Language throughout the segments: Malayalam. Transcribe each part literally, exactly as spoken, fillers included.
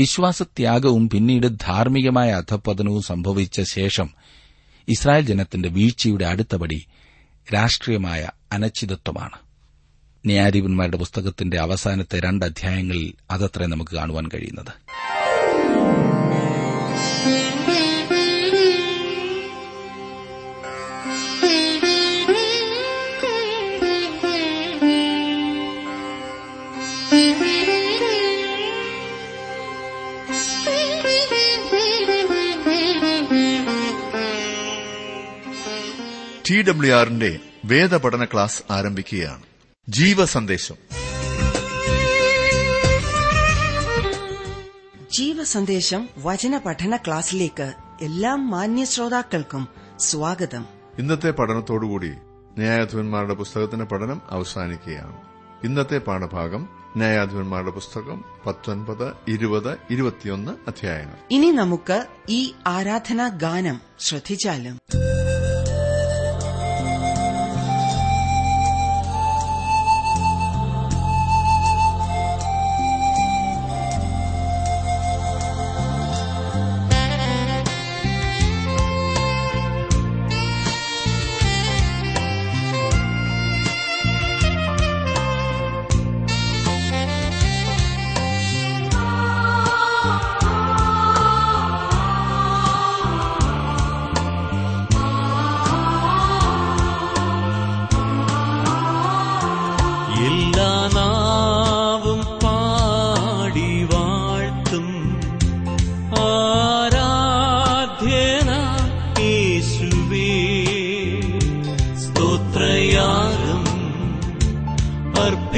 വിശ്വാസത്യാഗവും പിന്നീട് ധാർമ്മികമായ അധപ്പതനവും സംഭവിച്ച ശേഷം ഇസ്രായേൽ ജനത്തിന്റെ വീഴ്ചയുടെ അടുത്തപടി രാഷ്ട്രീയമായ അനിശ്ചിതത്വമാണ്. ന്യായാധിപന്മാരുടെ പുസ്തകത്തിന്റെ അവസാനത്തെ രണ്ട് അധ്യായങ്ങളിൽ അതത്രേ നമുക്ക് കാണുവാൻ കഴിയുന്നത്. ടി ഡബ്ല്യു ആറിന്റെ വേദപഠന ക്ലാസ് ആരംഭിക്കുകയാണ്. ജീവസന്ദേശം. ജീവസന്ദേശം വചന പഠന ക്ലാസിലേക്ക് എല്ലാ മാന്യ ശ്രോതാക്കൾക്കും സ്വാഗതം. ഇന്നത്തെ പഠനത്തോടുകൂടി ന്യായാധിപന്മാരുടെ പുസ്തകത്തിന്റെ പഠനം അവസാനിക്കുകയാണ്. ഇന്നത്തെ പാഠഭാഗം ന്യായാധിപന്മാരുടെ പുസ്തകം പത്തൊൻപത്, ഇരുപത്, ഇരുപത്തിയൊന്ന് അധ്യായങ്ങൾ. ഇനി നമുക്ക് ഈ ആരാധനാ ഗാനം ശ്രദ്ധിച്ചാലും.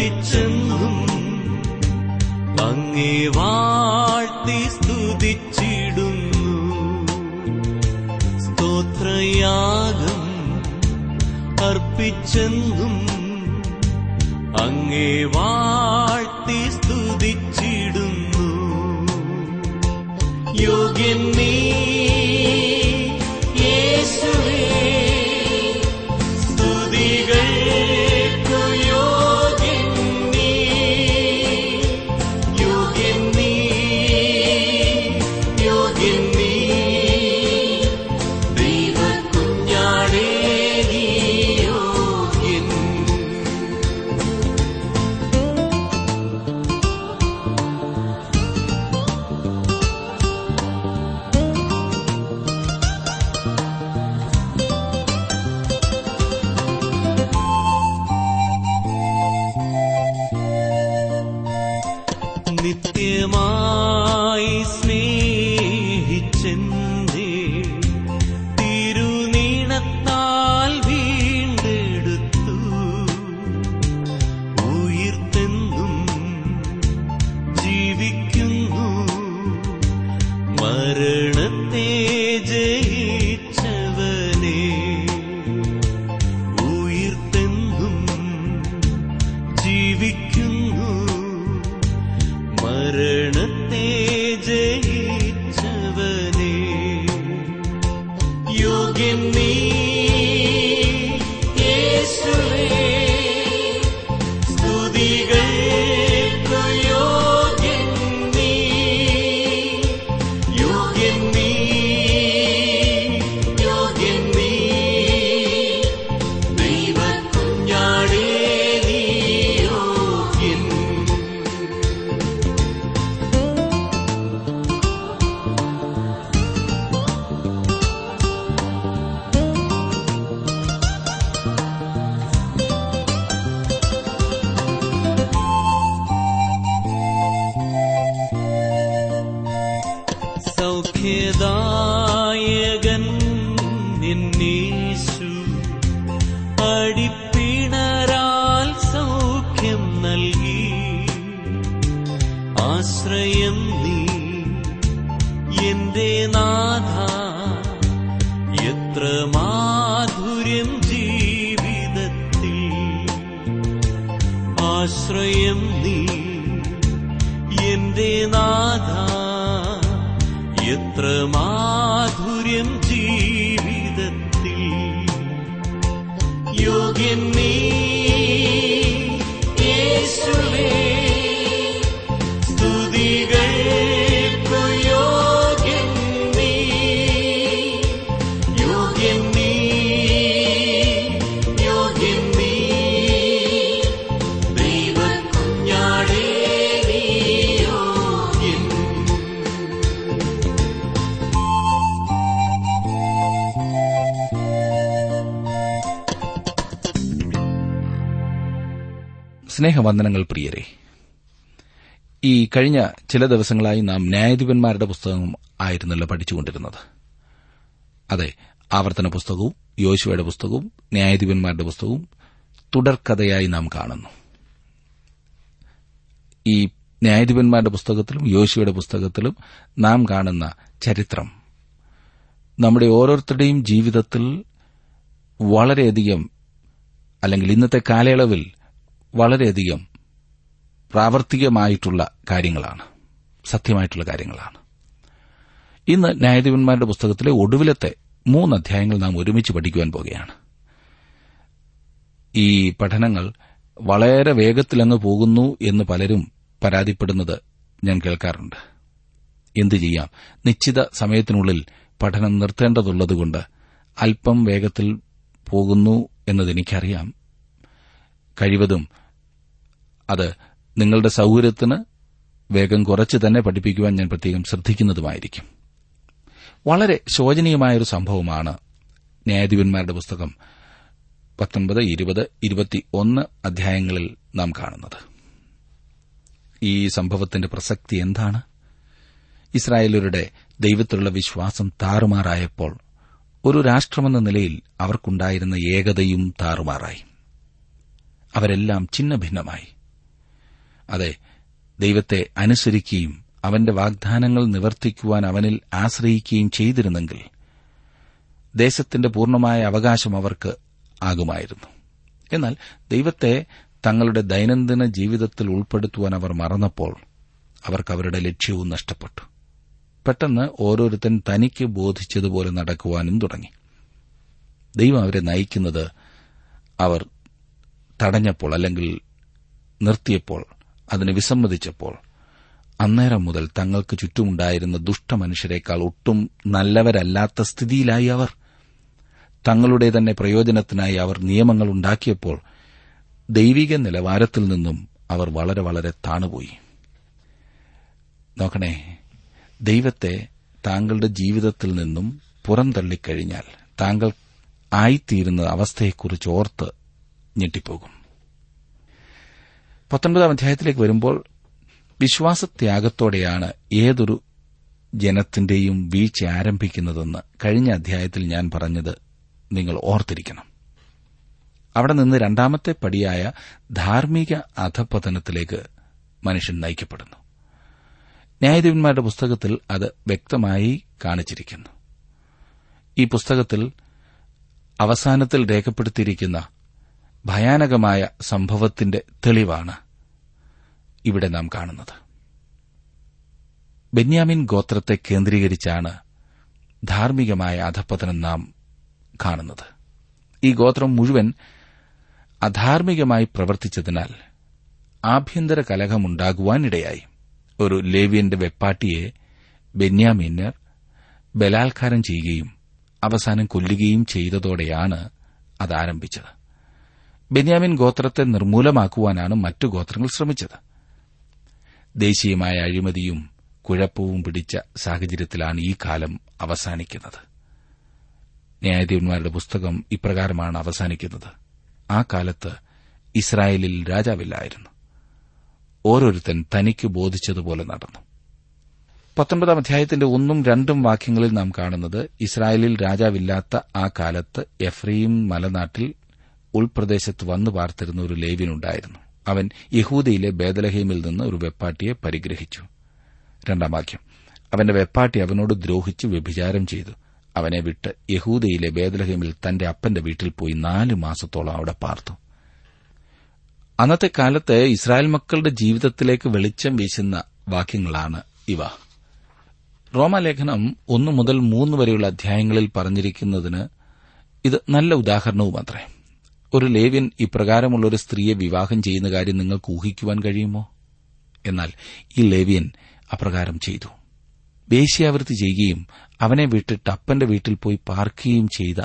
േ സ്തുതികൾ സ്നേഹവന്ദനങ്ങൾ പ്രിയരെ. ഈ കഴിഞ്ഞ ചില ദിവസങ്ങളായി നാം ന്യായാധിപന്മാരുടെ പുസ്തകം ആയിരുന്നല്ലോ പഠിച്ചുകൊണ്ടിരുന്നത്. അതെ, ആവർത്തന പുസ്തകവും യോശുവയുടെ പുസ്തകവും ന്യായാധിപന്മാരുടെ പുസ്തകവും തുടർക്കഥയായി നാം കാണുന്നു. ഈ ന്യായാധിപന്മാരുടെ പുസ്തകത്തിലും യോശുവയുടെ പുസ്തകത്തിലും നാം കാണുന്ന ചരിത്രം നമ്മുടെ ഓരോരുത്തരുടെയും ജീവിതത്തിൽ വളരെയധികം, അല്ലെങ്കിൽ ഇന്നത്തെ കാലയളവിൽ വളരെയധികം പ്രാവർത്തികമായിട്ടുള്ള കാര്യങ്ങളാണ്, സത്യമായിട്ടുള്ള കാര്യങ്ങളാണ്. ഇന്ന് ന്യായാധിപന്മാരുടെ പുസ്തകത്തിലെ ഒടുവിലത്തെ മൂന്ന് അധ്യായങ്ങൾ നാം ഒരുമിച്ച് പഠിക്കുവാൻ പോകുകയാണ്. ഈ പഠനങ്ങൾ വളരെ വേഗത്തിലങ്ങ് പോകുന്നു എന്ന് പലരും പരാതിപ്പെടുന്നത് ഞാൻ കേൾക്കാറുണ്ട്. എന്തു ചെയ്യാം, നിശ്ചിത സമയത്തിനുള്ളിൽ പഠനം നിർത്തേണ്ടതുള്ളതുകൊണ്ട് അല്പം വേഗത്തിൽ പോകുന്നു എന്നതെനിക്കറിയാം. കഴിവതും അത് നിങ്ങളുടെ സൌകര്യത്തിന് വേഗം കുറച്ച് തന്നെ പഠിപ്പിക്കുവാൻ ഞാൻ പ്രത്യേകം ശ്രദ്ധിക്കുന്നതുമായിരിക്കും. വളരെ ശോചനീയമായൊരു സംഭവമാണ് ന്യായാധിപന്മാരുടെ പുസ്തകം പത്തൊൻപത്, ഇരുപത്, ഇരുപത്തിയൊന്ന് അധ്യായങ്ങളിൽ നാം കാണുന്നത്. ഈ സംഭവത്തിന്റെ പ്രസക്തി എന്താണ്? ഇസ്രായേലരുടെ ദൈവത്തിലുള്ള വിശ്വാസം താറുമാറായപ്പോൾ ഒരു രാഷ്ട്രമെന്ന നിലയിൽ അവർക്കുണ്ടായിരുന്ന ഏകതയും താറുമാറായി. അവരെല്ലാം ഛിന്ന ഭിന്നമായി. അതെ, ദൈവത്തെ അനുസരിക്കുകയും അവന്റെ വാഗ്ദാനങ്ങൾ നിവർത്തിക്കുവാൻ അവനിൽ ആശ്രയിക്കുകയും ചെയ്തിരുന്നെങ്കിൽ ദേശത്തിന്റെ പൂർണ്ണമായ അവകാശം അവർക്ക് ആകുമായിരുന്നു. എന്നാൽ ദൈവത്തെ തങ്ങളുടെ ദൈനംദിന ജീവിതത്തിൽ ഉൾപ്പെടുത്തുവാൻ അവർ മറന്നപ്പോൾ അവർക്ക് അവരുടെ ലക്ഷ്യവും നഷ്ടപ്പെട്ടു. പെട്ടെന്ന് ഓരോരുത്തൻ തനിക്ക് ബോധിച്ചതുപോലെ നടക്കുവാനും തുടങ്ങി. ദൈവം അവരെ നയിക്കുന്നത് അവർ തടഞ്ഞപ്പോൾ, അല്ലെങ്കിൽ നിർത്തിയപ്പോൾ, അതിന് വിസമ്മതിച്ചപ്പോൾ അന്നേരം മുതൽ തങ്ങൾക്ക് ചുറ്റുമുണ്ടായിരുന്ന ദുഷ്ടമനുഷ്യരെക്കാൾ ഒട്ടും നല്ലവരല്ലാത്ത സ്ഥിതിയിലായി അവർ. തങ്ങളുടെ തന്നെ പ്രയോജനത്തിനായി അവർ നിയമങ്ങൾ ഉണ്ടാക്കിയപ്പോൾ ദൈവിക നിലവാരത്തിൽ നിന്നും അവർ വളരെ വളരെ താണുപോയി. നോക്കണേ, ദൈവത്തെ താങ്കളുടെ ജീവിതത്തിൽ നിന്നും പുറന്തള്ളിക്കഴിഞ്ഞാൽ താങ്കൾ ആയിത്തീരുന്ന അവസ്ഥയെക്കുറിച്ച് ഓർത്ത് ഞെട്ടിപ്പോകും. പത്തൊൻപതാം അധ്യായത്തിലേക്ക് വരുമ്പോൾ വിശ്വാസത്യാഗത്തോടെയാണ് ഏതൊരു ജനത്തിന്റെയും വീഴ്ച ആരംഭിക്കുന്നതെന്ന് കഴിഞ്ഞ അധ്യായത്തിൽ ഞാൻ പറഞ്ഞത് നിങ്ങൾ ഓർത്തിരിക്കണം. അവിടെ നിന്ന് രണ്ടാമത്തെ പടിയായ ധാർമ്മിക അധപതനത്തിലേക്ക് മനുഷ്യൻ നയിക്കപ്പെടുന്നു. ന്യായാധിപന്മാരുടെ പുസ്തകത്തിൽ അത് വ്യക്തമായി കാണിച്ചിരിക്കുന്നു. ഈ പുസ്തകത്തിൽ അവസാനത്തിൽ രേഖപ്പെടുത്തിയിരിക്കുന്ന ഭയാനകമായ സംഭവത്തിന്റെ തെളിവാണ് ഇവിടെ നാം കാണുന്നത്. ബെന്യാമിൻ ഗോത്രത്തെ കേന്ദ്രീകരിച്ചാണ് ധാർമ്മികമായ അധപതനം നാം കാണുന്നത്. ഈ ഗോത്രം മുഴുവൻ അധാർമികമായി പ്രവർത്തിച്ചതിനാൽ ആഭ്യന്തര കലഹമുണ്ടാകുവാനിടയായി. ഒരു ലേവ്യന്റെ വെപ്പാട്ടിയെ ബെന്യാമീന്യർ ബലാത്കാരം ചെയ്യുകയും അവസാനം കൊല്ലുകയും ചെയ്തതോടെയാണ് അതാരംഭിച്ചത്. ബെന്യാമിൻ ഗോത്രത്തെ നിർമൂലമാക്കുവാനാണ് മറ്റു ഗോത്രങ്ങൾ ശ്രമിച്ചത്. ദേശീയമായ അഴിമതിയും കുഴപ്പവും പിടിച്ച സാഹചര്യത്തിലാണ് ഈ കാലം അവസാനിക്കുന്നത്. ന്യായാധിപന്മാരുടെ പുസ്തകം ഇപ്രകാരമാണ് അവസാനിക്കുന്നത്. ആ കാലത്ത് ഇസ്രായേലിൽ രാജാവില്ലായിരുന്നു. ഓരോരുത്തൻ തനിക്ക് ബോധിച്ചതുപോലെ നടന്നു. പത്തൊൻപതാം അധ്യായത്തിന്റെ ഒന്നും രണ്ടും വാക്യങ്ങളിൽ നാം കാണുന്നത്, ഇസ്രായേലിൽ രാജാവില്ലാത്ത ആ കാലത്ത് എഫ്രയീം മലനാട്ടിൽ ഉൾപ്രദേശത്ത് വന്നു പാർത്തിരുന്ന ഒരു ലേവ്യനുണ്ടായിരുന്നു. അവൻ യഹൂദയിലെ ബേത്ലഹേമിൽ നിന്ന് ഒരു വെപ്പാട്ടിയെ പരിഗ്രഹിച്ചു. രണ്ടാം വാക്യം, അവന്റെ വെപ്പാട്ടി അവനോട് ദ്രോഹിച്ച് വ്യഭിചാരം ചെയ്തു. അവനെ വിട്ട് യഹൂദയിലെ ബേത്ലഹേമിൽ തന്റെ അപ്പന്റെ വീട്ടിൽ പോയി നാലു മാസത്തോളം അവിടെ പാർത്തു. അന്നത്തെ കാലത്തെ ഇസ്രായേൽ മക്കളുടെ ജീവിതത്തിലേക്ക് വെളിച്ചം വീശുന്ന വാക്യങ്ങളാണ് ഇവ. റോമാലേഖനം ഒന്നു മുതൽ മൂന്ന് വരെയുള്ള അധ്യായങ്ങളിൽ പറഞ്ഞിരിക്കുന്നതിന് ഇത് നല്ല ഉദാഹരണവും അത്രേ. ഒരു ലേവ്യൻ ഇപ്രകാരമുള്ള ഒരു സ്ത്രീയെ വിവാഹം ചെയ്യുന്ന കാര്യം നിങ്ങൾക്ക് ഊഹിക്കുവാൻ കഴിയുമോ? എന്നാൽ ഈ ലേവ്യൻ അപ്രകാരം ചെയ്തു. വേശ്യാവൃത്തി ചെയ്യുകയും അവനെ വിട്ടിട്ട് അപ്പന്റെ വീട്ടിൽ പോയി പാർക്കുകയും ചെയ്ത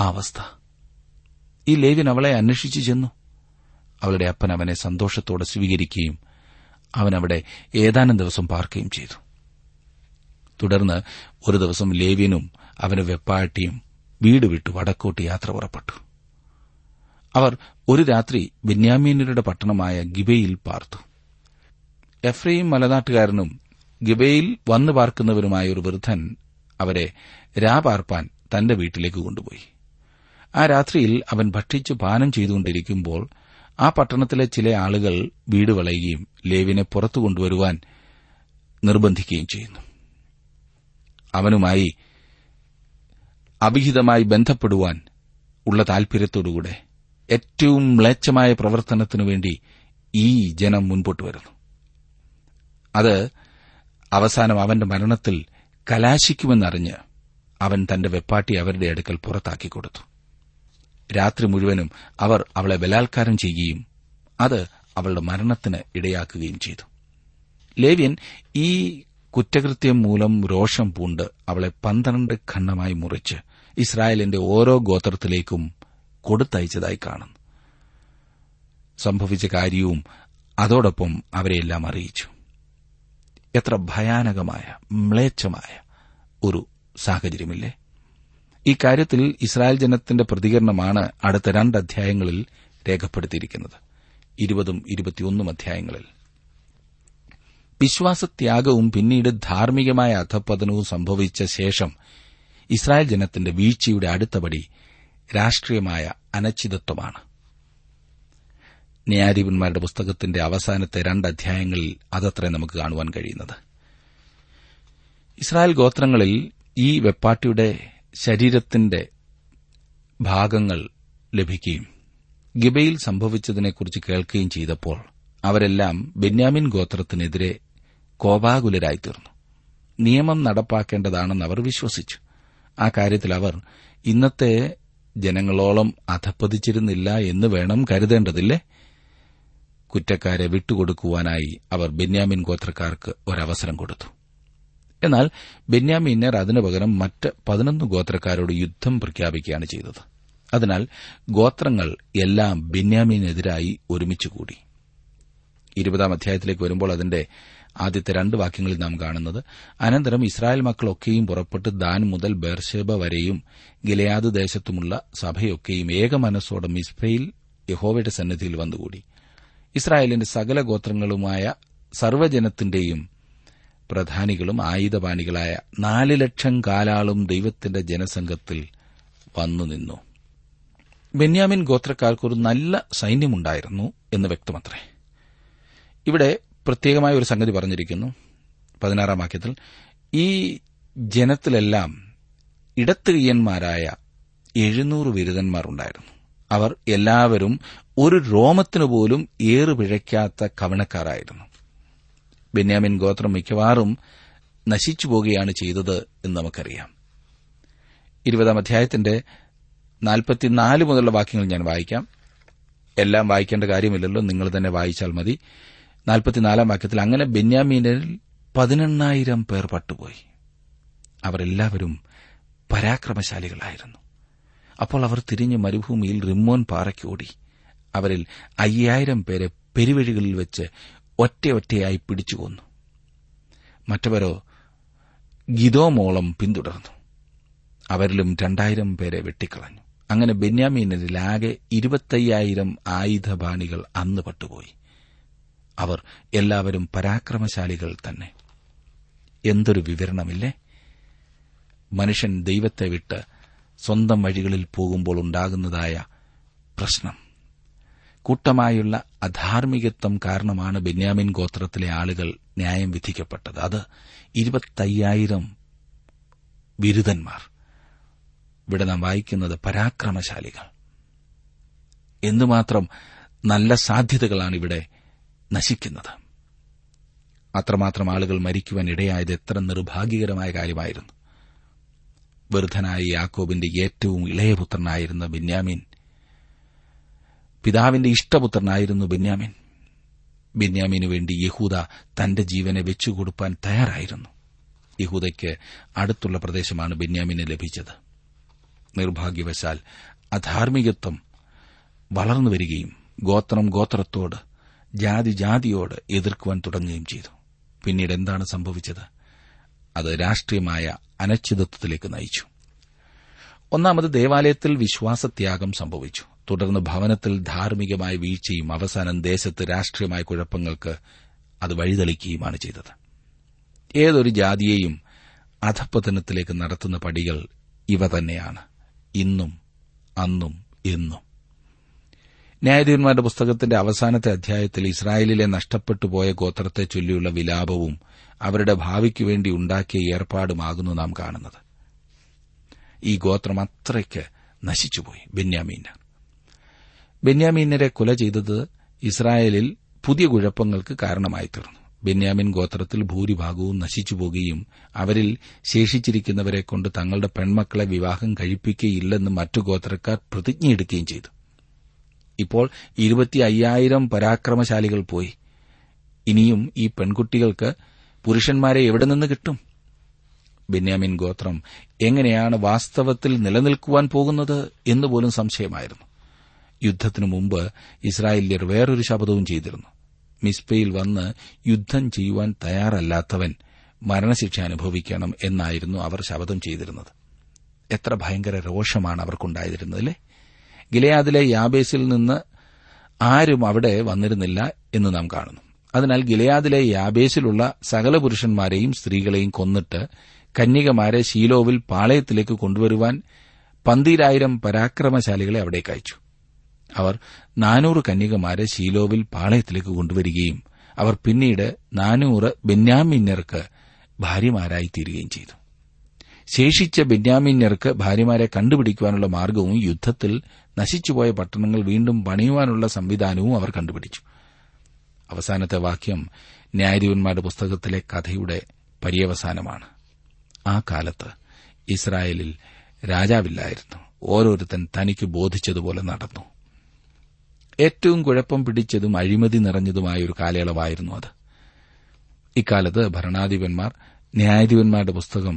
ആ അവസ്ഥ. ഈ ലേവ്യൻ അവളെ അന്വേഷിച്ചു ചെന്നു. അവളുടെ അപ്പൻ അവനെ സന്തോഷത്തോടെ സ്വീകരിക്കുകയും അവനവിടെ ഏതാനും ദിവസം പാർക്കുകയും ചെയ്തു. തുടർന്ന് ഒരു ദിവസം ലേവ്യനും അവന്റെ വെപ്പാട്ടിയും വീട് വിട്ടു വടക്കോട്ട് യാത്ര പുറപ്പെട്ടു. അവർ ഒരു രാത്രി ബെന്യാമീനരുടെ പട്ടണമായ ഗിബയിൽ പാർത്തു. എഫ്രൈം മലനാട്ടുകാരനും ഗിബയിൽ വന്നു പാർക്കുന്നവരുമായ ഒരു വൃദ്ധൻ അവരെ രാപാർപ്പാൻ തന്റെ വീട്ടിലേക്ക് കൊണ്ടുപോയി. ആ രാത്രിയിൽ അവൻ ഭക്ഷിച്ചു പാനം ചെയ്തുകൊണ്ടിരിക്കുമ്പോൾ ആ പട്ടണത്തിലെ ചില ആളുകൾ വീട് വളയുകയും ലേവിനെ പുറത്തു കൊണ്ടുവരുവാൻ നിർബന്ധിക്കുകയും ചെയ്യുന്നു. അവനുമായി അവിഹിതമായി ബന്ധപ്പെടുവാൻ ഉള്ള താൽപര്യത്തോടുകൂടെ ഏറ്റവും മ്ലേച്ഛമായ പ്രവർത്തനത്തിനുവേണ്ടി ഈ ജനം മുൻപോട്ട് വരുന്നു. അത് അവസാനം അവന്റെ മരണത്തിൽ കലാശിക്കുമെന്നറിഞ്ഞ് അവൻ തന്റെ വെപ്പാട്ടി അവരുടെ അടുക്കൽ പുറത്താക്കി കൊടുത്തു. രാത്രി മുഴുവനും അവർ അവളെ ബലാത്കാരം ചെയ്യുകയും അത് അവളുടെ മരണത്തിന് ഇടയാക്കുകയും ചെയ്തു. ലേവ്യൻ ഈ കുറ്റകൃത്യം മൂലം രോഷം പൂണ്ട് അവളെ പന്ത്രണ്ട് ഖണ്ഡമായി മുറിച്ച് ഇസ്രായേലിന്റെ ഓരോ ഗോത്രത്തിലേക്കും കൊടുത്തയച്ചതായി കാണുന്നു. സംഭവിച്ച കാര്യവും അതോടൊപ്പം അവരെയെല്ലാം അറിയിച്ചു. എത്ര ഭയാനകമായ മ്ലേച്ഛമായ ഒരു സാഹചര്യമില്ലേ? ഈ കാര്യത്തിൽ ഇസ്രായേൽ ജനത്തിന്റെ പ്രതികരണമാണ് അടുത്ത രണ്ട് അധ്യായങ്ങളിൽ രേഖപ്പെടുത്തിയിരിക്കുന്നത്. ഇരുപതും ഇരുപത്തിയൊന്നും അധ്യായങ്ങളിൽ വിശ്വാസത്യാഗവും പിന്നീട് ധാർമ്മികമായ അധപ്പതനവും സംഭവിച്ച ശേഷം ഇസ്രായേൽ ജനത്തിന്റെ വീഴ്ചയുടെ അടുത്തപടി രാഷ്ട്രീയമായ അനിശ്ചിതത്വമാണ്. ന്യായാധിപന്മാരുടെ പുസ്തകത്തിന്റെ അവസാനത്തെ രണ്ട് അധ്യായങ്ങളിൽ അതത്രേ നമുക്ക് കാണുവാൻ കഴിയുന്നത്. ഇസ്രായേൽ ഗോത്രങ്ങളിൽ ഈ വെപ്പാട്ടിയുടെ ശരീരത്തിന്റെ ഭാഗങ്ങൾ ലഭിക്കുകയും ഗിബയിൽ സംഭവിച്ചതിനെക്കുറിച്ച് കേൾക്കുകയും ചെയ്തപ്പോൾ അവരെല്ലാം ബെന്യാമിൻ ഗോത്രത്തിനെതിരെ കോപാകുലരായിത്തീർന്നു. നിയമം നടപ്പാക്കേണ്ടതാണെന്ന് അവർ വിശ്വസിച്ചു. ആ കാര്യത്തിൽ അവർ ഇന്നത്തെ ജനങ്ങളോളം അധപ്പതിച്ചിരുന്നില്ല എന്ന് വേണം കരുതേണ്ടതില്ലേ? കുറ്റക്കാരെ വിട്ടുകൊടുക്കുവാനായി അവർ ബെന്യാമിൻ ഗോത്രക്കാർക്ക് ഒരവസരം കൊടുത്തു. എന്നാൽ ബെന്യാമീന്യർ അതിനു പകരം മറ്റ് പതിനൊന്ന് ഗോത്രക്കാരോട് യുദ്ധം പ്രഖ്യാപിക്കുകയാണ് ചെയ്തത്. അതിനാൽ ഗോത്രങ്ങൾ എല്ലാം ബെന്യാമീനെതിരായി ഒരുമിച്ച് കൂടി. ഇരുപതാം അധ്യായത്തിലേക്ക് വരുമ്പോൾ അതിന്റെ ആദ്യത്തെ രണ്ട് വാക്യങ്ങളിൽ നാം കാണുന്നത്: അനന്തരം ഇസ്രായേൽ മക്കളൊക്കെയും പുറപ്പെട്ട് ദാൻ മുതൽ ബേർശേബ വരെയും ഗിലെയാദ് ദേശത്തുമുള്ള സഭയൊക്കെയും ഏകമനസ്സോടെ മിസ്പയിൽ യഹോവയുടെ സന്നിധിയിൽ വന്നുകൂടി. ഇസ്രായേലിന്റെ സകല ഗോത്രങ്ങളുമായ സർവ്വജനത്തിന്റെയും പ്രധാനികളും ആയുധപാണികളായ നാല് ലക്ഷം കാലാളും ദൈവത്തിന്റെ ജനസംഘത്തിൽ വന്നുനിന്നു. ബെന്യാമിൻ ഗോത്രക്കാർക്കൊരു നല്ല സൈന്യമുണ്ടായിരുന്നു എന്ന് വ്യക്തമത്രേ. ഇവിടെ പ്രത്യേകമായ ഒരു സംഗതി പറഞ്ഞിരിക്കുന്നു. പതിനാറാം വാക്യത്തിൽ ഈ ജനത്തിലെല്ലാം ഇടത്തിഴിയന്മാരായ എഴുന്നൂറ് വിരുദ്ധന്മാർ ഉണ്ടായിരുന്നു. അവർ എല്ലാവരും ഒരു രോമത്തിനു പോലും ഏറുപിഴയ്ക്കാത്ത കവണക്കാരായിരുന്നു. ബെന്യാമിൻ ഗോത്രം മിക്കവാറും നശിച്ചുപോകുകയാണ് ചെയ്തത് എന്ന് നമുക്കറിയാം. ഇരുപതാം അധ്യായത്തിന്റെ നാൽപ്പത്തിനാല് മുതലുള്ള വാക്യങ്ങൾ ഞാൻ വായിക്കാം. എല്ലാം വായിക്കേണ്ട കാര്യമില്ലല്ലോ, നിങ്ങൾ തന്നെ വായിച്ചാൽ മതി. നാൽപ്പത്തിനാലാം വാക്യത്തിൽ: അങ്ങനെ ബെന്യാമീനിൽ പതിനെണ്ണായിരം പേർ പട്ടുപോയി, അവരെല്ലാവരും പരാക്രമശാലികളായിരുന്നു. അപ്പോൾ അവർ തിരിഞ്ഞ് മരുഭൂമിയിൽ റിമ്മോൻ പാറയ്ക്കോടി. അവരിൽ അയ്യായിരം പേരെ പെരുവഴികളിൽ വെച്ച് ഒറ്റയൊറ്റയായി പിടിച്ചുകൊന്നു. മറ്റവരോ ഗിദോമോളം പിന്തുടർന്നു, അവരിലും രണ്ടായിരം പേരെ വെട്ടിക്കളഞ്ഞു. അങ്ങനെ ബെന്യാമീനിലാകെ ഇരുപത്തയ്യായിരം ആയുധബാണികൾ അന്ന് പട്ടുപോയി. അവർ എല്ലാവരും പരാക്രമശാലികൾ തന്നെ. എന്തൊരു വിവരണമില്ലേ? മനുഷ്യൻ ദൈവത്തെ വിട്ട് സ്വന്തം വഴികളിൽ പോകുമ്പോൾ ഉണ്ടാകുന്നതായ പ്രശ്നം. കൂട്ടമായുള്ള അധാർമ്മികത്വം കാരണമാണ് ബെന്യാമിൻ ഗോത്രത്തിലെ ആളുകൾ ന്യായം വിധിക്കപ്പെട്ടത്. അത് ഇരുപത്തയ്യായിരം വിരുദ്ധന്മാർ. ഇവിടെ നാം വായിക്കുന്നത് പരാക്രമശാലികൾ. എന്തുമാത്രം നല്ല സാധ്യതകളാണ് ഇവിടെ നശിക്കുന്നത്! അത്രമാത്രം ആളുകൾ മരിക്കുവാൻ ഇടയായത് എത്ര നിർഭാഗ്യകരമായ കാര്യമായിരുന്നു! വൃദ്ധനായ യാക്കോബിന്റെ ഏറ്റവും ഇളയപുത്രനായിരുന്ന ബെന്യാമിൻ, പിതാവിന്റെ ഇഷ്ടപുത്രനായിരുന്നു ബെന്യാമിൻ. ബെന്യാമിനു വേണ്ടി യഹൂദ തന്റെ ജീവനെ വെച്ചുകൊടുപ്പാൻ തയ്യാറായിരുന്നു. യഹൂദയ്ക്ക് അടുത്തുള്ള പ്രദേശമാണ് ബെന്യാമിന് ലഭിച്ചത്. നിർഭാഗ്യവശാൽ അധാർമ്മികത്വം വളർന്നു വരികയും ഗോത്രം ഗോത്രത്തോട് ജാതി ജാതിയോട് എതിർക്കുവാൻ തുടങ്ങുകയും ചെയ്തു. പിന്നീട് എന്താണ് സംഭവിച്ചത്? അത് രാഷ്ട്രീയമായ അനിശ്ചിതത്വത്തിലേക്ക് നയിച്ചു. ഒന്നാമത്, ദേവാലയത്തിൽ വിശ്വാസത്യാഗം സംഭവിച്ചു. തുടർന്ന് ഭവനത്തിൽ ധാർമ്മികമായ വീഴ്ചയും അവസാനം ദേശത്ത് രാഷ്ട്രീയമായ കുഴപ്പങ്ങൾക്ക് അത് വഴിതെളിക്കുകയുമാണ് ചെയ്തത്. ഏതൊരു ജാതിയെയും അധപ്പതനത്തിലേക്ക് നടത്തുന്ന പടികൾ ഇവ തന്നെയാണ്, ഇന്നും അന്നും എന്നും. ന്യായാധിപന്മാരുടെ പുസ്തകത്തിന്റെ അവസാനത്തെ അധ്യായത്തിൽ ഇസ്രായേലിലെ നഷ്ടപ്പെട്ടുപോയ ഗോത്രത്തെ ചൊല്ലിയുള്ള വിലാപവും അവരുടെ ഭാവിക്കുവേണ്ടി ഉണ്ടാക്കിയ ഏർപ്പാടുമാകുന്നു നാം കാണുന്നത്. ഈ ഗോത്രം അത്രയ്ക്ക് നശിച്ചുപോയി. ബെന്യാമീനാണ്. ബെന്യാമീനരെ കൊല ചെയ്തത് ഇസ്രായേലിൽ പുതിയ കുഴപ്പങ്ങൾക്ക് കാരണമായി തീർന്നു. ബെന്യാമിൻ ഗോത്രത്തിൽ ഭൂരിഭാഗവും നശിച്ചുപോകുകയും അവരിൽ ശേഷിച്ചിരിക്കുന്നവരെ കൊണ്ട് തങ്ങളുടെ പെൺമക്കളെ വിവാഹം കഴിപ്പിക്കുകയില്ലെന്ന് മറ്റു ഗോത്രക്കാർ പ്രതിജ്ഞയെടുക്കുകയും ചെയ്തു. ഇപ്പോൾ ഇരുപത്തി അയ്യായിരം പരാക്രമശാലികൾ പോയി. ഇനിയും ഈ പെൺകുട്ടികൾക്ക് പുരുഷന്മാരെ എവിടെ നിന്ന് കിട്ടും? ബെന്യാമിൻ ഗോത്രം എങ്ങനെയാണ് വാസ്തവത്തിൽ നിലനിൽക്കുവാൻ പോകുന്നത് എന്നുപോലും സംശയമായിരുന്നു. യുദ്ധത്തിനു മുമ്പ് ഇസ്രായേലിയർ വേറൊരു ശപഥവും ചെയ്തിരുന്നു. മിസ്പയിൽ വന്ന് യുദ്ധം ചെയ്യുവാൻ തയ്യാറല്ലാത്തവൻ മരണശിക്ഷ അനുഭവിക്കണം എന്നായിരുന്നു അവർ ശപഥം ചെയ്തിരുന്നത്. എത്ര ഭയങ്കര രോഷമാണ് അവർക്കുണ്ടായിരുന്നല്ലേ. ഗിലെയാദിലെ യാബേസിൽ നിന്ന് ആരും അവിടെ വന്നിരുന്നില്ല എന്ന് നാം കാണുന്നു. അതിനാൽ ഗിലെയാദിലെ യാബേസിലുള്ള സകല പുരുഷന്മാരെയും സ്ത്രീകളെയും കൊന്നിട്ട് കന്യകമാരെ ശീലോവിൽ പാളയത്തിലേക്ക് കൊണ്ടുവരുവാൻ പന്തീരായിരം പരാക്രമശാലികളെ അവിടേക്ക് അയച്ചു. അവർ നാനൂറ് കന്യകമാരെ ശീലോവിൽ പാളയത്തിലേക്ക് കൊണ്ടുവരികയും അവർ പിന്നീട് നാനൂറ് ബെന്യാമിന്യർക്ക് ഭാര്യമാരായി തീരുകയും ചെയ്തു. ശേഷിച്ച ബെന്യാമിന്യർക്ക് ഭാര്യമാരെ കണ്ടുപിടിക്കുവാനുള്ള മാർഗ്ഗവും യുദ്ധത്തിൽ നശിച്ചുപോയ പട്ടണങ്ങൾ വീണ്ടും പണിയുവാനുള്ള സംവിധാനവും അവർ കണ്ടുപിടിച്ചു. അവസാനത്തെ വാക്യം ന്യായാധിപന്മാരുടെ പുസ്തകത്തിലെ കഥയുടെ പര്യവസാനമാണ്. ആ കാലത്ത് ഇസ്രായേലിൽ രാജാവില്ലായിരുന്നു. ഓരോരുത്തൻ തനിക്ക് ബോധിച്ചതുപോലെ നടന്നു. ഏറ്റവും കുഴപ്പം പിടിച്ചതും അഴിമതി നിറഞ്ഞതുമായ ഒരു കാലയളവായിരുന്നു അത്. ഇക്കാലത്ത് ഭരണാധിപന്മാർ ന്യായാധിപന്മാരുടെ പുസ്തകം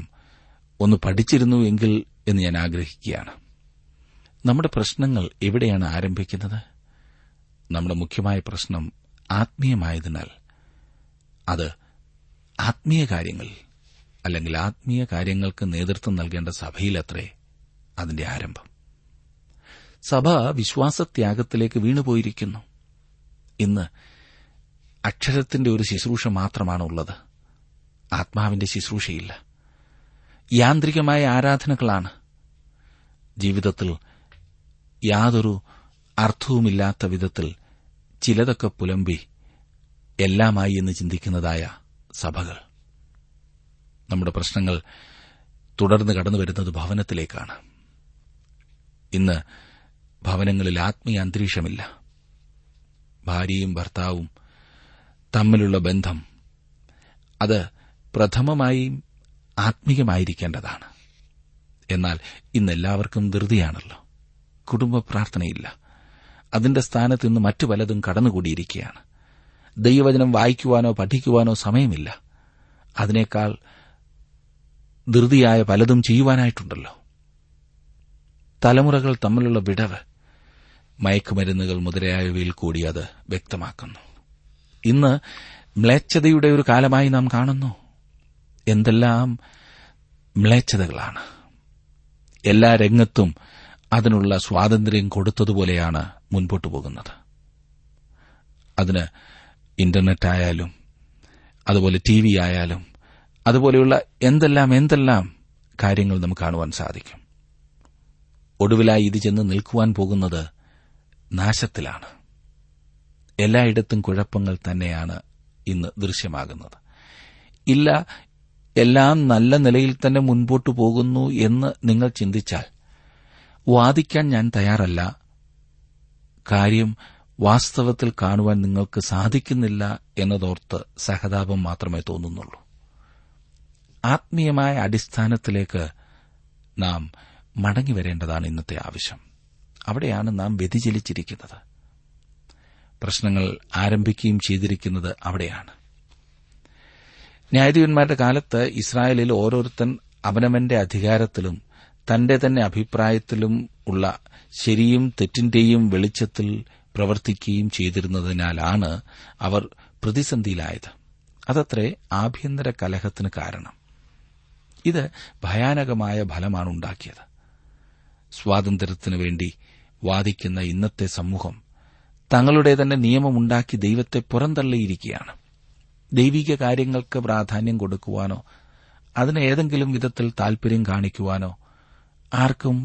ഒന്ന് പഠിച്ചിരുന്നുവെങ്കിൽ എന്ന് ഞാൻ ആഗ്രഹിക്കുകയാണ്. നമ്മുടെ പ്രശ്നങ്ങൾ എവിടെയാണ് ആരംഭിക്കുന്നത്? നമ്മുടെ മുഖ്യമായ പ്രശ്നം ആത്മീയമായതിനാൽ അത് ആത്മീയ കാര്യങ്ങളിൽ അല്ലെങ്കിൽ ആത്മീയ കാര്യങ്ങൾക്ക് നേതൃത്വം നൽകേണ്ട സഭയിലത്രേ അതിന്റെ ആരംഭം. സഭ വിശ്വാസത്യാഗത്തിലേക്ക് വീണുപോയിരിക്കുന്നു. ഇന്ന് അക്ഷരത്തിന്റെ ഒരു ശുശ്രൂഷ മാത്രമാണുള്ളത്. ആത്മാവിന്റെ ശുശ്രൂഷയില്ല. യാന്ത്രികമായ ആരാധനകളാണ്. ജീവിതത്തിൽ യാതൊരു അർത്ഥവുമില്ലാത്ത വിധത്തിൽ ചിലതൊക്കെ പുലമ്പി എല്ലാമായി എന്ന് ചിന്തിക്കുന്നതായ സഭകൾ. നമ്മുടെ പ്രശ്നങ്ങൾ തുടർന്ന് കടന്നുവരുന്നത് ഭവനത്തിലേക്കാണ്. ഇന്ന് ഭവനങ്ങളിൽ ആത്മീയ അന്തരീക്ഷമില്ല. ഭാര്യയും ഭർത്താവും തമ്മിലുള്ള ബന്ധം അത് പ്രഥമമായും ആത്മീയമായിരിക്കേണ്ടതാണ്. എന്നാൽ ഇന്നെല്ലാവർക്കും ധൃതിയാണല്ലോ. കുടുംബ പ്രാർത്ഥനയില്ല. അതിന്റെ സ്ഥാനത്ത് ഇന്ന് മറ്റു പലതും കടന്നുകൂടിയിരിക്കുകയാണ്. ദൈവവചനം വായിക്കുവാനോ പഠിക്കുവാനോ സമയമില്ല. അതിനേക്കാൾ ധൃതിയായ പലതും ചെയ്യുവാനായിട്ടുണ്ടല്ലോ. തലമുറകൾ തമ്മിലുള്ള വിടവ് മയക്കുമരുന്നുകൾ മുതലായവയിൽ കൂടി അത് വ്യക്തമാക്കുന്നു. ഇന്ന് മ്ലേച്ഛതയുടെ ഒരു കാലമായി നാം കാണുന്നു. എന്തെല്ലാം മ്ലേച്ഛതകളാണ്! എല്ലാ രംഗത്തും അതിനുള്ള സ്വാതന്ത്ര്യം കൊടുത്തതുപോലെയാണ് മുൻപോട്ടു പോകുന്നത്. അതിന് ഇന്റർനെറ്റായാലും അതുപോലെ ടി വി ആയാലും അതുപോലെയുള്ള എന്തെല്ലാം എന്തെല്ലാം കാര്യങ്ങൾ നമുക്ക് കാണുവാൻ സാധിക്കും. ഒടുവിലായി ഇത് ചെന്ന് നിൽക്കുവാൻ പോകുന്നത് നാശത്തിലാണ്. എല്ലായിടത്തും കുഴപ്പങ്ങൾ തന്നെയാണ് ഇന്ന് ദൃശ്യമാകുന്നത്. ഇല്ല, എല്ലാം നല്ല നിലയിൽ തന്നെ മുൻപോട്ടു പോകുന്നു എന്ന് നിങ്ങൾ ചിന്തിച്ചാൽ വാദിക്കാൻ ഞാൻ തയ്യാറല്ല. കാര്യം വാസ്തവത്തിൽ കാണുവാൻ നിങ്ങൾക്ക് സാധിക്കുന്നില്ല എന്നതോർത്ത് സഹതാപം മാത്രമേ തോന്നുന്നുള്ളൂ. ആത്മീയമായ അടിസ്ഥാനത്തിലേക്ക് നാം മടങ്ങിവരേണ്ടതാണ് ഇന്നത്തെ ആവശ്യം. അവിടെയാണ് നാം വ്യതിചലിച്ചിരിക്കുന്നത്. പ്രശ്നങ്ങൾ ആരംഭിക്കുകയും ചെയ്തിരിക്കുന്നത് അവിടെയാണ്. ന്യായാധിപന്മാരുടെ കാലത്ത് ഇസ്രായേലിൽ ഓരോരുത്തൻ അവനവന്റെ അധികാരത്തിലും തന്റെ തന്നെ അഭിപ്രായത്തിലും ഉള്ള ശരിയും തെറ്റിന്റെയും വെളിച്ചത്തിൽ പ്രവർത്തിക്കുകയും ചെയ്തിരുന്നതിനാലാണ് അവർ പ്രതിസന്ധിയിലായത്. അതത്രേ ആഭ്യന്തര കലഹത്തിന് കാരണം. ഇത് ഭയാനകമായ ഫലമാണുണ്ടാക്കിയത്. സ്വാതന്ത്ര്യത്തിനുവേണ്ടി വാദിക്കുന്ന ഇന്നത്തെ സമൂഹം തങ്ങളുടെ തന്നെ നിയമമുണ്ടാക്കി ദൈവത്തെ പുറന്തള്ളിയിരിക്കുകയാണ്. ദൈവിക കാര്യങ്ങൾക്ക് പ്രാധാന്യം കൊടുക്കുവാനോ അതിന് ഏതെങ്കിലും വിധത്തിൽ താൽപര്യം കാണിക്കുവാനോ ആർക്കും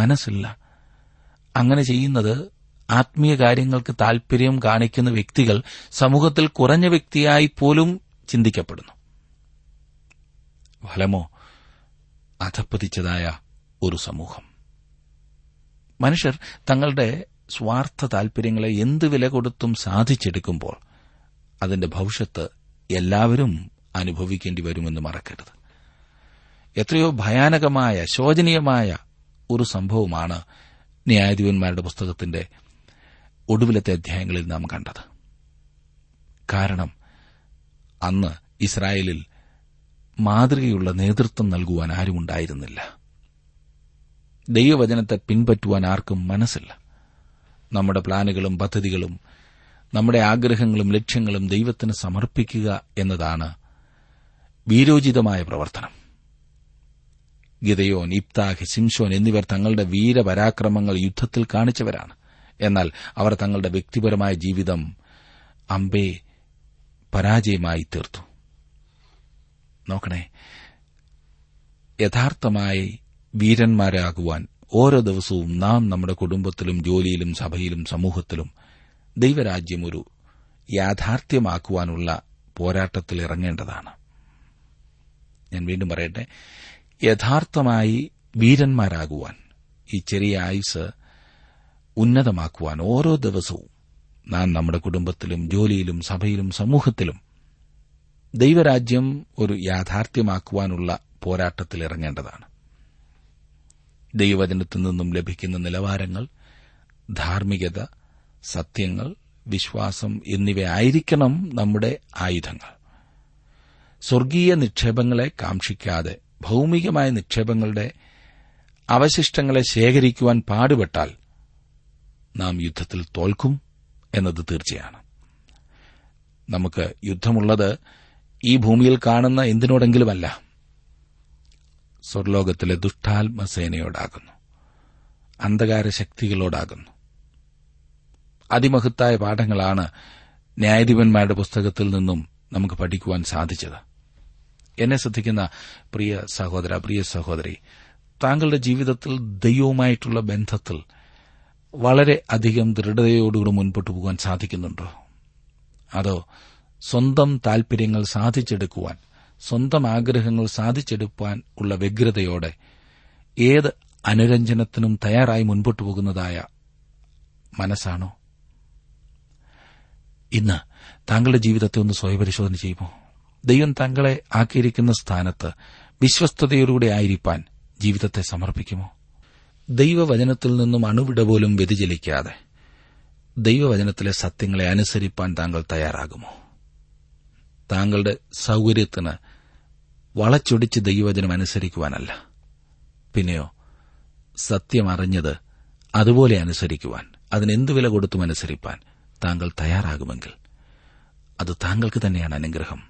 മനസ്സില്ല. അങ്ങനെ ചെയ്യുന്നത് ആത്മീയ കാര്യങ്ങൾക്ക് താൽപര്യം കാണിക്കുന്ന വ്യക്തികൾ സമൂഹത്തിൽ കുറഞ്ഞ വ്യക്തിയായി പോലും ചിന്തിക്കപ്പെടുന്നു. ഫലമോ അധപ്പതിച്ചതായ ഒരു സമൂഹം. മനുഷ്യർ തങ്ങളുടെ സ്വാർത്ഥ താൽപര്യങ്ങളെ എന്ത് വില കൊടുത്തും സാധിച്ചെടുക്കുമ്പോൾ അതിന്റെ ഭവിഷ്യത്ത് എല്ലാവരും അനുഭവിക്കേണ്ടി വരുമെന്ന് മറക്കരുത്. എത്രയോ ഭയാനകമായ ശോചനീയമായ ഒരു സംഭവമാണ് ന്യായാധിപന്മാരുടെ പുസ്തകത്തിന്റെ ഒടുവിലത്തെ അധ്യായങ്ങളിൽ നാം കണ്ടത്. കാരണം അന്ന് ഇസ്രായേലിൽ മാതൃകയുള്ള നേതൃത്വം നൽകുവാൻ ആരുമുണ്ടായിരുന്നില്ല. ദൈവവചനത്തെ പിൻപറ്റുവാൻ ആർക്കും മനസ്സില്ല. നമ്മുടെ പ്ലാനുകളും പദ്ധതികളും നമ്മുടെ ആഗ്രഹങ്ങളും ലക്ഷ്യങ്ങളും ദൈവത്തിന് സമർപ്പിക്കുക എന്നതാണ് വീരോചിതമായ പ്രവർത്തനം. ഗിദെയോൻ, ഇബ്താഹ്, ശിംശോൻ എന്നിവർ തങ്ങളുടെ വീരപരാക്രമങ്ങൾ യുദ്ധത്തിൽ കാണിച്ചവരാണ്. എന്നാൽ അവർ തങ്ങളുടെ വ്യക്തിപരമായ ജീവിതം അമ്പേ പരാജയമായി തീർത്തു. നോക്കണേ, യഥാർത്ഥമായി വീരന്മാരാകുവാൻ ഓരോ ദിവസവും നാം നമ്മുടെ കുടുംബത്തിലും ജോലിയിലും സഭയിലും സമൂഹത്തിലും ദൈവരാജ്യം ഒരു യാഥാർത്ഥ്യമാക്കുവാനുള്ള പോരാട്ടത്തിൽ ഇറങ്ങേണ്ടതാണ്. ഞാൻ വീണ്ടും പറയട്ടെ, യഥാർത്ഥമായി വീരന്മാരാകുവാൻ ഈ ചെറിയ ആയുസ് ഉന്നതമാക്കുവാൻ ഓരോ ദിവസവും നാം നമ്മുടെ കുടുംബത്തിലും ജോലിയിലും സഭയിലും സമൂഹത്തിലും ദൈവരാജ്യം ഒരു യാഥാർത്ഥ്യമാക്കുവാനുള്ള പോരാട്ടത്തിൽ ഇറങ്ങേണ്ടതാണ്. ദൈവവചനത്തിൽ നിന്നും ലഭിക്കുന്ന നിലവാരങ്ങൾ ധാർമ്മികത, സത്യങ്ങൾ, വിശ്വാസം എന്നിവയായിരിക്കണം നമ്മുടെ ആയുധങ്ങൾ. സ്വർഗീയ നിക്ഷേപങ്ങളെ കാംക്ഷിക്കാതെ ഭൌമികമായ നിക്ഷേപങ്ങളുടെ അവശിഷ്ടങ്ങളെ ശേഖരിക്കുവാൻ പാടുപെട്ടാൽ നാം യുദ്ധത്തിൽ തോൽക്കും എന്നത് തീർച്ചയാണ്. നമുക്ക് യുദ്ധമുള്ളത് ഈ ഭൂമിയിൽ കാണുന്ന എന്തിനോടെങ്കിലുമല്ല, സ്വർലോകത്തിലെ ദുഷ്ടാത്മസേനയോടാകുന്നു, അന്ധകാര ശക്തികളോടാകുന്നു. അതിമഹത്തായ പാഠങ്ങളാണ് ന്യായാധിപന്മാരുടെ പുസ്തകത്തിൽ നിന്നും നമുക്ക് പഠിക്കുവാൻ സാധിച്ചത്. എന്നെ ശ്രദ്ധിക്കുന്ന പ്രിയ സഹോദര, പ്രിയ സഹോദരി, താങ്കളുടെ ജീവിതത്തിൽ ദൈവവുമായിട്ടുള്ള ബന്ധത്തിൽ വളരെ അധികം ദൃഢതയോടുകൂടി മുൻപോട്ട് പോകാൻ സാധിക്കുന്നുണ്ടോ? അതോ സ്വന്തം താൽപര്യങ്ങൾ സാധിച്ചെടുക്കുവാൻ, സ്വന്തം ആഗ്രഹങ്ങൾ സാധിച്ചെടുക്കുവാൻ ഉള്ള വ്യഗ്രതയോടെ ഏത് അനുരഞ്ജനത്തിനും തയ്യാറായി മുൻപോട്ട് പോകുന്നതായ മനസ്സാണോ? ഇന്ന് താങ്കളുടെ ജീവിതത്തെ ഒന്ന് സ്വയപരിശോധന ചെയ്യുമോ? ദൈവം താങ്കളെ ആക്കിയിരിക്കുന്ന സ്ഥാനത്ത് വിശ്വസ്തയോടുകൂടെ ആയിരിക്കാൻ ജീവിതത്തെ സമർപ്പിക്കുമോ? ദൈവവചനത്തിൽ നിന്നും അണുവിട പോലും വ്യതിചലിക്കാതെ ദൈവവചനത്തിലെ സത്യങ്ങളെ അനുസരിപ്പാൻ താങ്കൾ തയ്യാറാകുമോ? താങ്കളുടെ സൗകര്യത്തിന് വളച്ചൊടിച്ച് ദൈവവചനം അനുസരിക്കുവാനല്ല, പിന്നെയോ സത്യമറിഞ്ഞത് അതുപോലെ അനുസരിക്കുവാൻ, അതിനെന്തു വില കൊടുത്തും അനുസരിപ്പാൻ താങ്കൾ തയ്യാറാകുമെങ്കിൽ അത് താങ്കൾക്ക് തന്നെയാണ് അനുഗ്രഹം.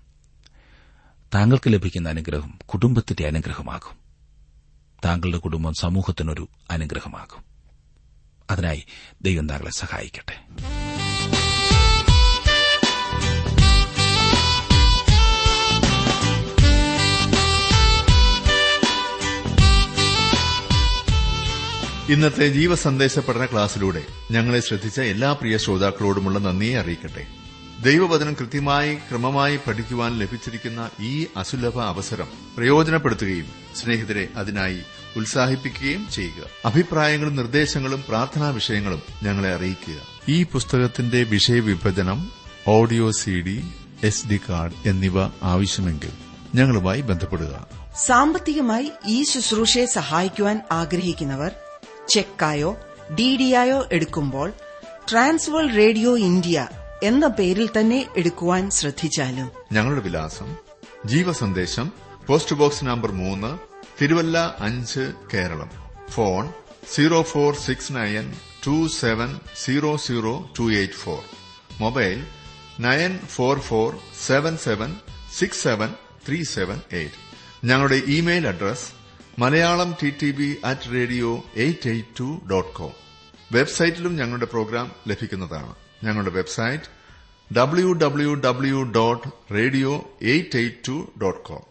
താങ്കൾക്ക് ലഭിക്കുന്ന അനുഗ്രഹം കുടുംബത്തിന്റെ അനുഗ്രഹമാകും. താങ്കളുടെ കുടുംബം സമൂഹത്തിനൊരു അനുഗ്രഹമാകും. അതിനായി ദൈവം താങ്കളെ സഹായിക്കട്ടെ. ഇന്നത്തെ ജീവസന്ദേശ പഠന ക്ലാസ്സിലൂടെ ഞങ്ങളെ ശ്രദ്ധിച്ച എല്ലാ പ്രിയ ശ്രോതാക്കളോടുമുള്ള നന്ദിയെ അറിയിക്കട്ടെ. ദൈവവചനം കൃത്യമായി ക്രമമായി പഠിക്കുവാൻ ലഭിച്ചിരിക്കുന്ന ഈ അസുലഭ അവസരം പ്രയോജനപ്പെടുത്തുകയും സ്നേഹിതരെ അതിനായി ഉത്സാഹിപ്പിക്കുകയും ചെയ്യുക. അഭിപ്രായങ്ങളും നിർദ്ദേശങ്ങളും പ്രാർത്ഥനാ വിഷയങ്ങളും ഞങ്ങളെ അറിയിക്കുക. ഈ പുസ്തകത്തിന്റെ വിഷയവിഭജനം, audio C D, S D card എന്നിവ ആവശ്യമെങ്കിൽ ഞങ്ങളുമായി ബന്ധപ്പെടുക. സാമ്പത്തികമായി ഈ ശുശ്രൂഷയെ സഹായിക്കുവാൻ ആഗ്രഹിക്കുന്നവർ ചെക്കായോ ഡി ഡിയായോ എടുക്കുമ്പോൾ ട്രാൻസ് വേൾഡ് റേഡിയോ ഇന്ത്യ എന്ന പേരിൽ തന്നെ എടുക്കുവാൻ ശ്രദ്ധിച്ചാലും ഞങ്ങളുടെ വിലാസം ജീവസന്ദേശം, പോസ്റ്റ് ബോക്സ് നമ്പർ മൂന്ന്, തിരുവല്ല അഞ്ച്, Keralam. Phone zero four six nine two seven zero zero two eight four, mobile nine four four seven seven six seven three seven eight. ഞങ്ങളുടെ email address Malayalam T T B at radio eight eight two dot com. വെബ്സൈറ്റിലും ഞങ്ങളുടെ പ്രോഗ്രാം ലഭിക്കുന്നതാണ്. ഞങ്ങളുടെ website W W W dot radio eight eight two dot com.